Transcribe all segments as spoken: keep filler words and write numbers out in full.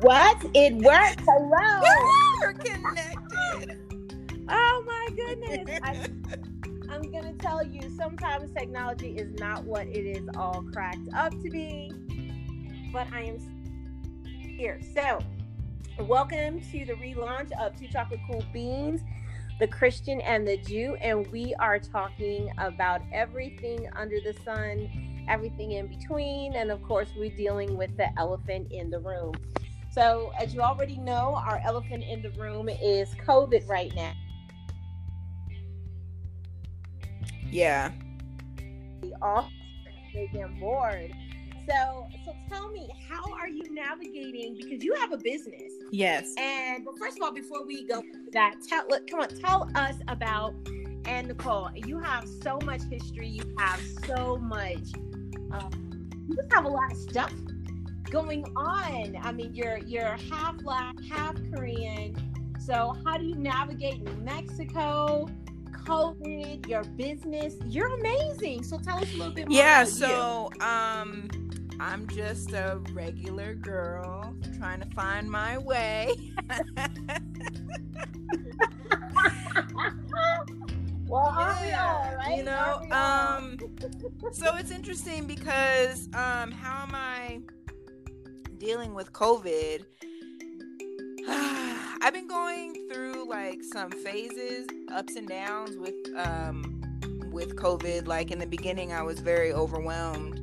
What? It works. Hello. We're connected. Oh my goodness. I, I'm going to tell you, sometimes technology is not what it is all cracked up to be, but I am here. So welcome to the relaunch of Two Chocolate Cool Beans, the Christian and the Jew, and we are talking about everything under the sun, everything in between, and of course we're dealing with the elephant in the room. So as you already know, our elephant in the room is COVID right now. Yeah. We all get bored. So, so tell me, how are you navigating? Because you have a business. Yes. And well, first of all, before we go to that, tell, come on, tell us about Ann Nicole. You have so much history. You have so much. Um, you just have a lot of stuff going on. I mean, you're you're half Black, half Korean. So how do you navigate New Mexico, COVID, your business? You're amazing. So tell us a little bit more. Yeah. About so you. um. I'm just a regular girl trying to find my way. Well, yeah, we all, right? You know, um, so it's interesting because um, how am I dealing with COVID? I've been going through like some phases, ups and downs with um, with COVID. Like in the beginning, I was very overwhelmed.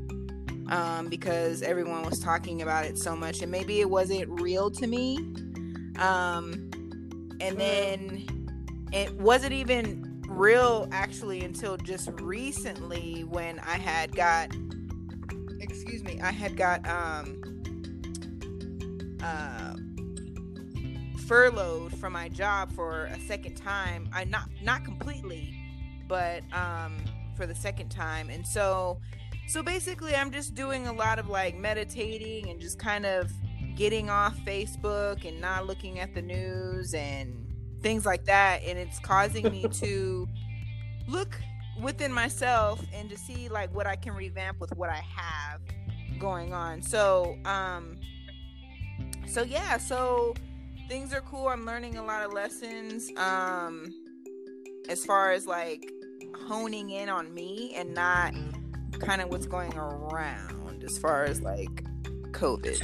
Um, because everyone was talking about it so much, and maybe it wasn't real to me. Um, and then it wasn't even real actually until just recently when I had got, excuse me, I had got um, uh, furloughed from my job for a second time. I not not completely, but um, for the second time, and so. So basically, I'm just doing a lot of like meditating and just kind of getting off Facebook and not looking at the news and things like that. And it's causing me to look within myself and to see like what I can revamp with what I have going on. So, um, so yeah, so things are cool. I'm learning a lot of lessons um, as far as like honing in on me and not kind of what's going around as far as like COVID.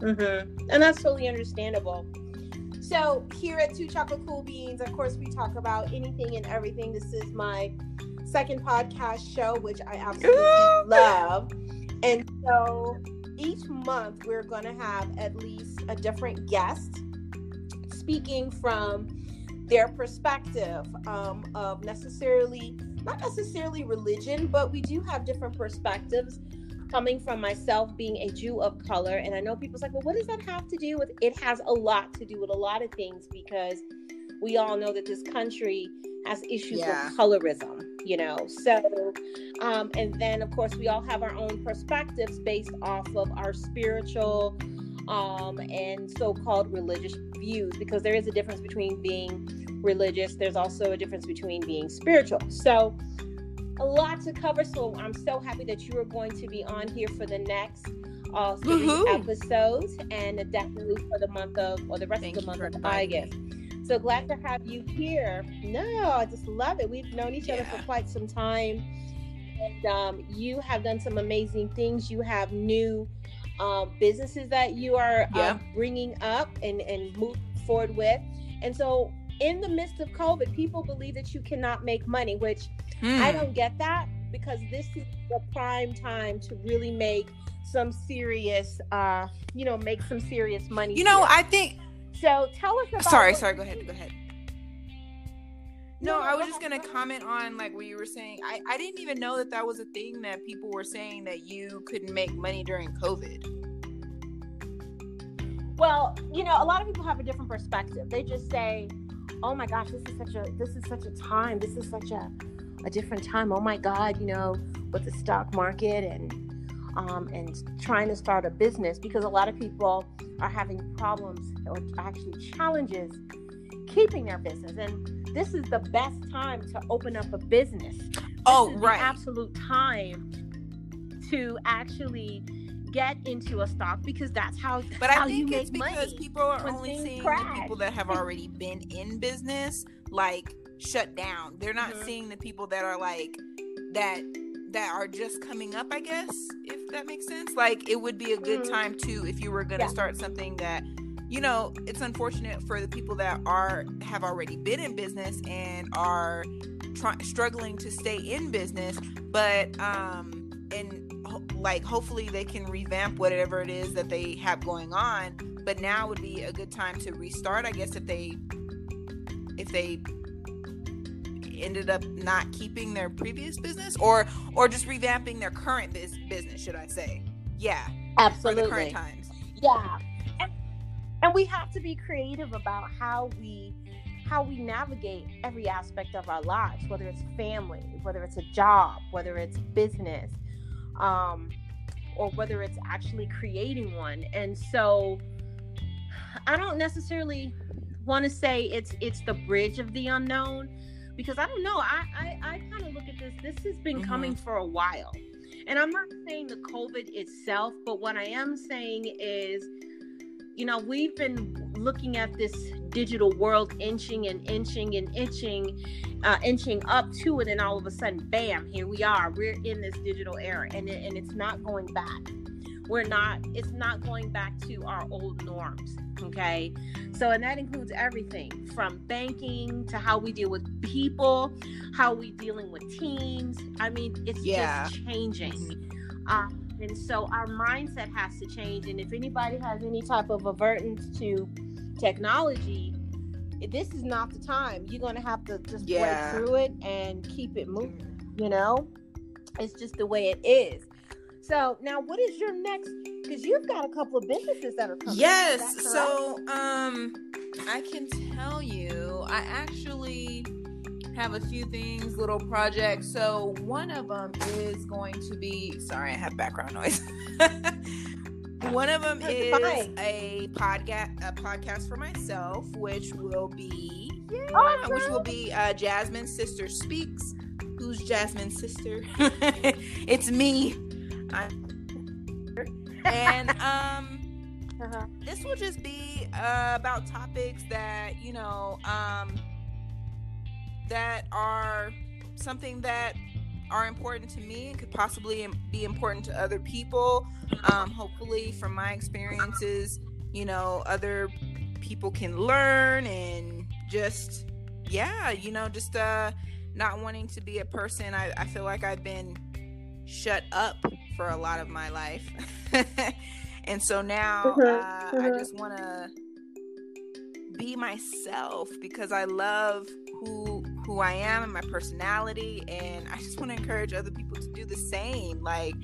Mm-hmm. And that's totally understandable. So here at Two Chocolate Cool Beans, of course, we talk about anything and everything. This is my second podcast show, which I absolutely love. And so each month we're going to have at least a different guest speaking from their perspective um, of necessarily not necessarily religion, but we do have different perspectives coming from myself being a Jew of color. And I know people's like, well, what does that have to do with? It has a lot to do with a lot of things, because we all know that this country has issues yeah. with colorism, you know? So, um, and then of course we all have our own perspectives based off of our spiritual um, and so-called religious views, because there is a difference between being religious, there's also a difference between being spiritual. So a lot to cover. So I'm so happy that you are going to be on here for the next uh episodes, and definitely for the month of or the rest Thank of the month of August. So glad to have you here. No, I just love it. We've known each yeah. other for quite some time, and um you have done some amazing things. You have new um businesses that you are yeah. uh, bringing up and and move forward with. And so in the midst of COVID, people believe that you cannot make money, which mm. I don't get that, because this is the prime time to really make some serious, uh, you know, make some serious money. You know, here. I think... So tell us about... Sorry, sorry, go ahead, go ahead. No, no I was go just going to comment on, like, what you were saying. I, I didn't even know that that was a thing, that people were saying that you couldn't make money during COVID. Well, you know, a lot of people have a different perspective. They just say... oh my gosh, this is such a this is such a time. This is such a, a different time. Oh my God, you know, with the stock market and um and trying to start a business, because a lot of people are having problems or actually challenges keeping their business. And this is the best time to open up a business. This oh, is right. The absolute time to actually get into a stock because that's how that's but I how think you it's make because money people are only seeing crash. The people that have already been in business like shut down. They're not mm-hmm. seeing the people that are like that that are just coming up, I guess, if that makes sense. Like it would be a good mm-hmm. time too if you were going to yeah. start something that, you know, it's unfortunate for the people that are have already been in business and are try, struggling to stay in business, but um and like hopefully they can revamp whatever it is that they have going on. But now would be a good time to restart, I guess, if they if they ended up not keeping their previous business or or just revamping their current biz- business should I say. Yeah, absolutely, for the current times. Yeah, and, and we have to be creative about how we how we navigate every aspect of our lives, whether it's family, whether it's a job, whether it's business, um or whether it's actually creating one. And so I don't necessarily want to say it's it's the bridge of the unknown, because I don't know, I I, I kind of look at this this has been mm-hmm. coming for a while. And I'm not saying the COVID itself, but what I am saying is, you know, we've been looking at this digital world inching and inching and inching, uh, inching up to it. And all of a sudden, bam, here we are. We're in this digital era, and it, and it's not going back. We're not, it's not going back to our old norms. Okay. So, and that includes everything from banking to how we deal with people, how we dealing with teams. I mean, it's yeah. just changing. Uh, and so our mindset has to change. And if anybody has any type of avertance to technology, this is not the time. You're going to have to just yeah. break through it and keep it moving. You know, it's just the way it is. So now what is your next, because you've got a couple of businesses that are coming. Yes. So um, I can tell you, I actually have a few things, little projects. So one of them is going to be, sorry, I have background noise. One of them is a podcast, a podcast for myself, which will be, yeah, awesome. which will be uh, Jasmine's Sister Speaks. Who's Jasmine's sister? It's me. I'm... And um, uh-huh. this will just be uh, about topics that, you know, um, that are something that are important to me and could possibly be important to other people. Um, hopefully from my experiences, you know, other people can learn and just, yeah, you know, just uh, not wanting to be a person. I, I feel like I've been shut up for a lot of my life. And so now uh, I just want to be myself because I love who who I am and my personality, and I just want to encourage other people to do the same, like,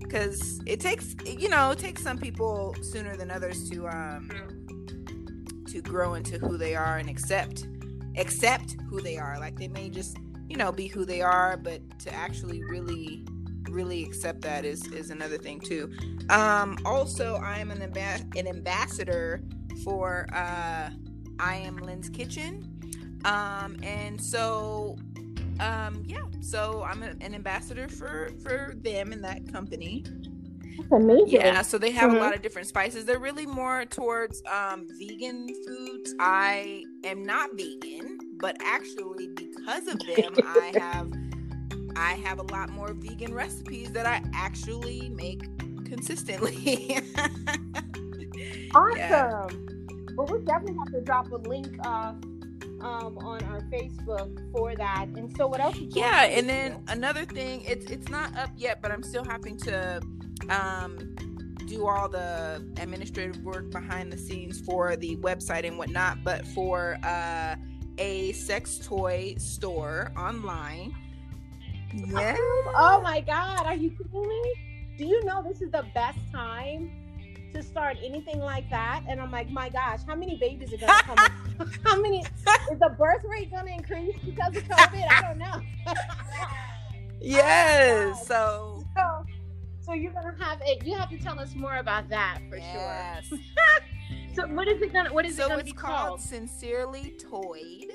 because it takes, you know, it takes some people sooner than others to um to grow into who they are and accept accept who they are. Like, they may just, you know, be who they are, but to actually really really accept that is is another thing too. Um also, I am an, amb- an ambassador for uh I am Lynn's Kitchen. Um, and so, um, yeah, so I'm a, an ambassador for, for them and that company. That's amazing. Yeah. So they have mm-hmm. a lot of different spices. They're really more towards, um, vegan foods. I am not vegan, but actually because of them, I have, I have a lot more vegan recipes that I actually make consistently. Awesome. Yeah. Well, we'll definitely have to drop a link, uh, um on our Facebook for that. And so what else is yeah on? And then another thing, it's it's not up yet, but I'm still having to um do all the administrative work behind the scenes for the website and whatnot, but for uh a sex toy store online. Yeah. Oh, oh my god, are you kidding me? Do you know this is the best time to start anything like that? And I'm like, my gosh, how many babies are gonna come in? How many is the birth rate gonna increase because of COVID? I don't know. Yes. So, so so you're gonna have it you have to tell us more about that for yes. sure. So what is it gonna what is so it gonna be called? So it's called Sincerely Toyed.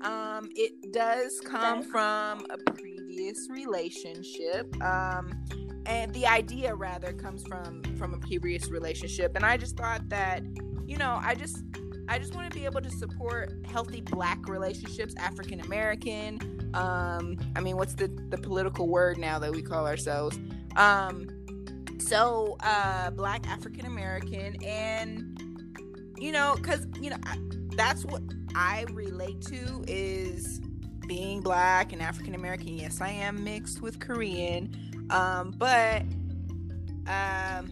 Um it does come from a previous previous relationship. Um, and the idea rather comes from, from a previous relationship. And I just thought that, you know, I just, I just want to be able to support healthy Black relationships, African American. Um, I mean, what's the, the political word now that we call ourselves? Um, so, uh, Black African American, and, you know, cause you know, I, that's what I relate to is being Black and African American. Yes, I am mixed with Korean. Um, but, um,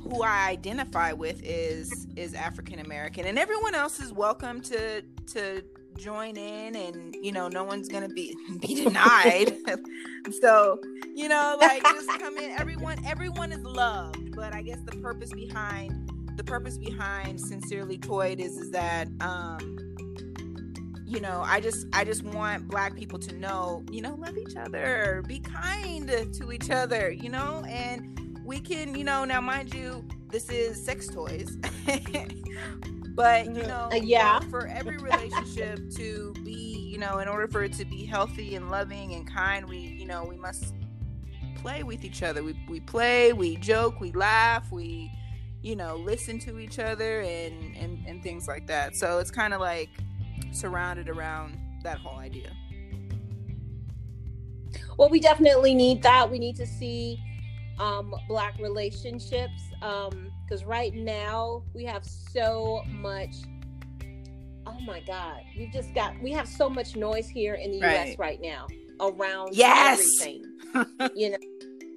who I identify with is is African American, and everyone else is welcome to to join in, and you know, no one's gonna be be denied. So, you know, like, just come in. Everyone, everyone is loved. But I guess the purpose behind the purpose behind Sincerely Toyed is is that um, you know, I just I just want Black people to know, you know, love each other, be kind to each other, you know, and we can, you know, now mind you, this is sex toys, but, you know, yeah. for, for every relationship to be, you know, in order for it to be healthy and loving and kind, we, you know, we must play with each other. We we play, we joke, we laugh, we, you know, listen to each other and, and, and things like that. So it's kind of like surrounded around that whole idea. Well, we definitely need that. We need to see um Black relationships, um because right now we have so much, oh my god, we've just got we have so much noise here in the right. U S right now around yes everything. You know,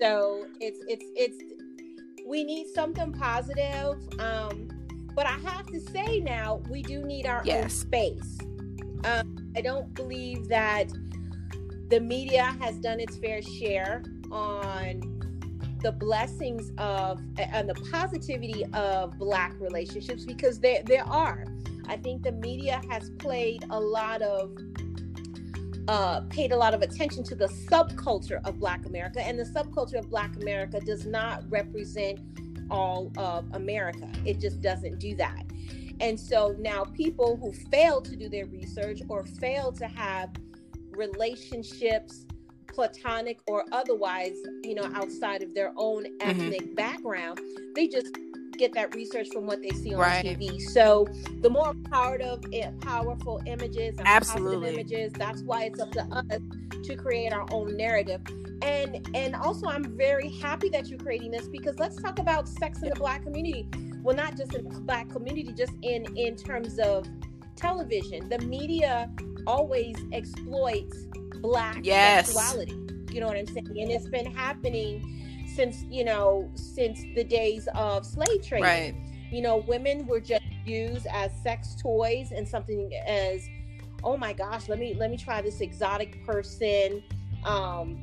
so it's it's it's we need something positive, um but I have to say now we do need our yes. own space. um I don't believe that the media has done its fair share on the blessings of and the positivity of Black relationships, because there there are. I think the media has played a lot of uh paid a lot of attention to the subculture of Black America, and the subculture of Black America does not represent all of America. It just doesn't do that. And so now people who fail to do their research or fail to have relationships, platonic or otherwise, you know, outside of their own ethnic mm-hmm. background, they just get that research from what they see on right. T V. So the more part of it, powerful images and Absolutely. Positive images, that's why it's up to us to create our own narrative. And and also, I'm very happy that you're creating this, because let's talk about sex in the Black community. Well, not just in the Black community, just in in terms of television. The media always exploits Black yes. sexuality, you know what I'm saying? And it's been happening since, you know, since the days of slave trading. Right. You know, women were just used as sex toys and something as, oh my gosh, let me let me try this exotic person um,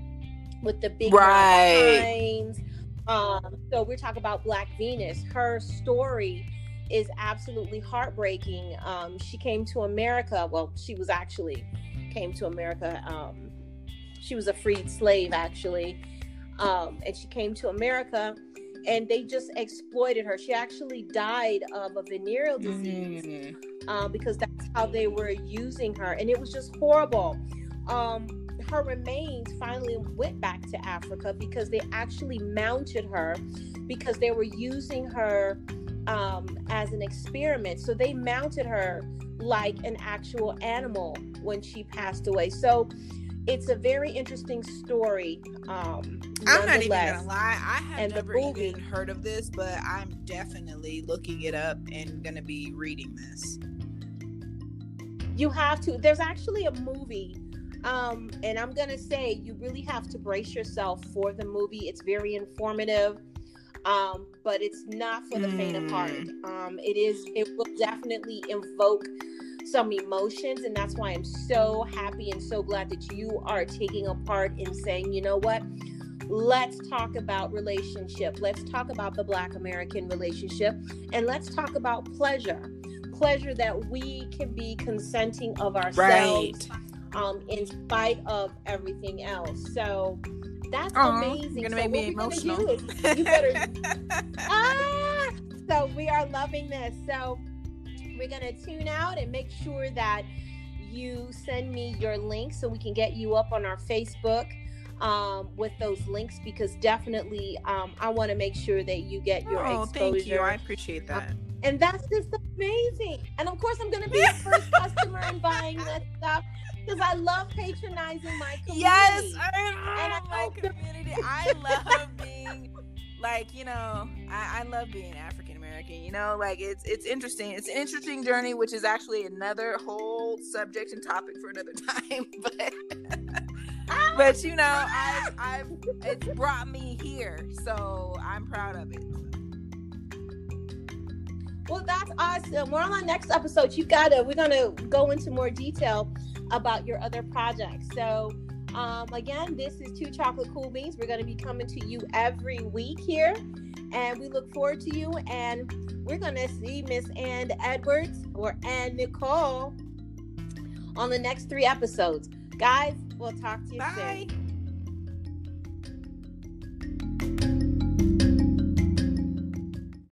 with the big lines. Um, so we're talking about Black Venus. Her story is absolutely heartbreaking. Um, she came to America. Well, she was actually. came to America. Um, she was a freed slave, actually. Um, and she came to America, and they just exploited her. She actually died of a venereal disease mm-hmm. uh, because that's how they were using her. And it was just horrible. Um, her remains finally went back to Africa because they actually mounted her because they were using her um, as an experiment. So they mounted her like an actual animal when she passed away. So it's a very interesting story. Um, I'm not even gonna lie, I have never even heard of this, but I'm definitely looking it up and gonna be reading this. You have to. There's actually a movie, um, and I'm gonna say you really have to brace yourself for the movie. It's very informative. Um, but it's not for the mm. faint of heart. Um, it is. It will definitely invoke some emotions, and that's why I'm so happy and so glad that you are taking a part in saying, you know what? Let's talk about relationship. Let's talk about the Black American relationship, and let's talk about pleasure. Pleasure that we can be consenting of ourselves, right. um, in spite of everything else. So. That's Aww, amazing. You're gonna so make me emotional. You better. ah! So we are loving this. So we're gonna tune out and make sure that you send me your links so we can get you up on our Facebook um, with those links, because definitely um, I want to make sure that you get your oh, exposure. Oh, thank you. I appreciate that. Um, and that's just amazing. And of course, I'm going to be the first customer in buying that stuff, because I love patronizing my community. Yes, I love my community. I love being... Like, you know, I, I love being African-American, you know, like it's it's interesting. It's an interesting journey, which is actually another whole subject and topic for another time. But, but you know, I, I've, it's brought me here. So I'm proud of it. Well, that's awesome. We're on our next episode. You've got to, we're going to go into more detail about your other projects. So Um, again, this is Two Chocolate Cool Beans. We're going to be coming to you every week here, and we look forward to you. And we're going to see Miss Ann Edwards or Ann Nicole on the next three episodes. Guys, we'll talk to you Bye. soon.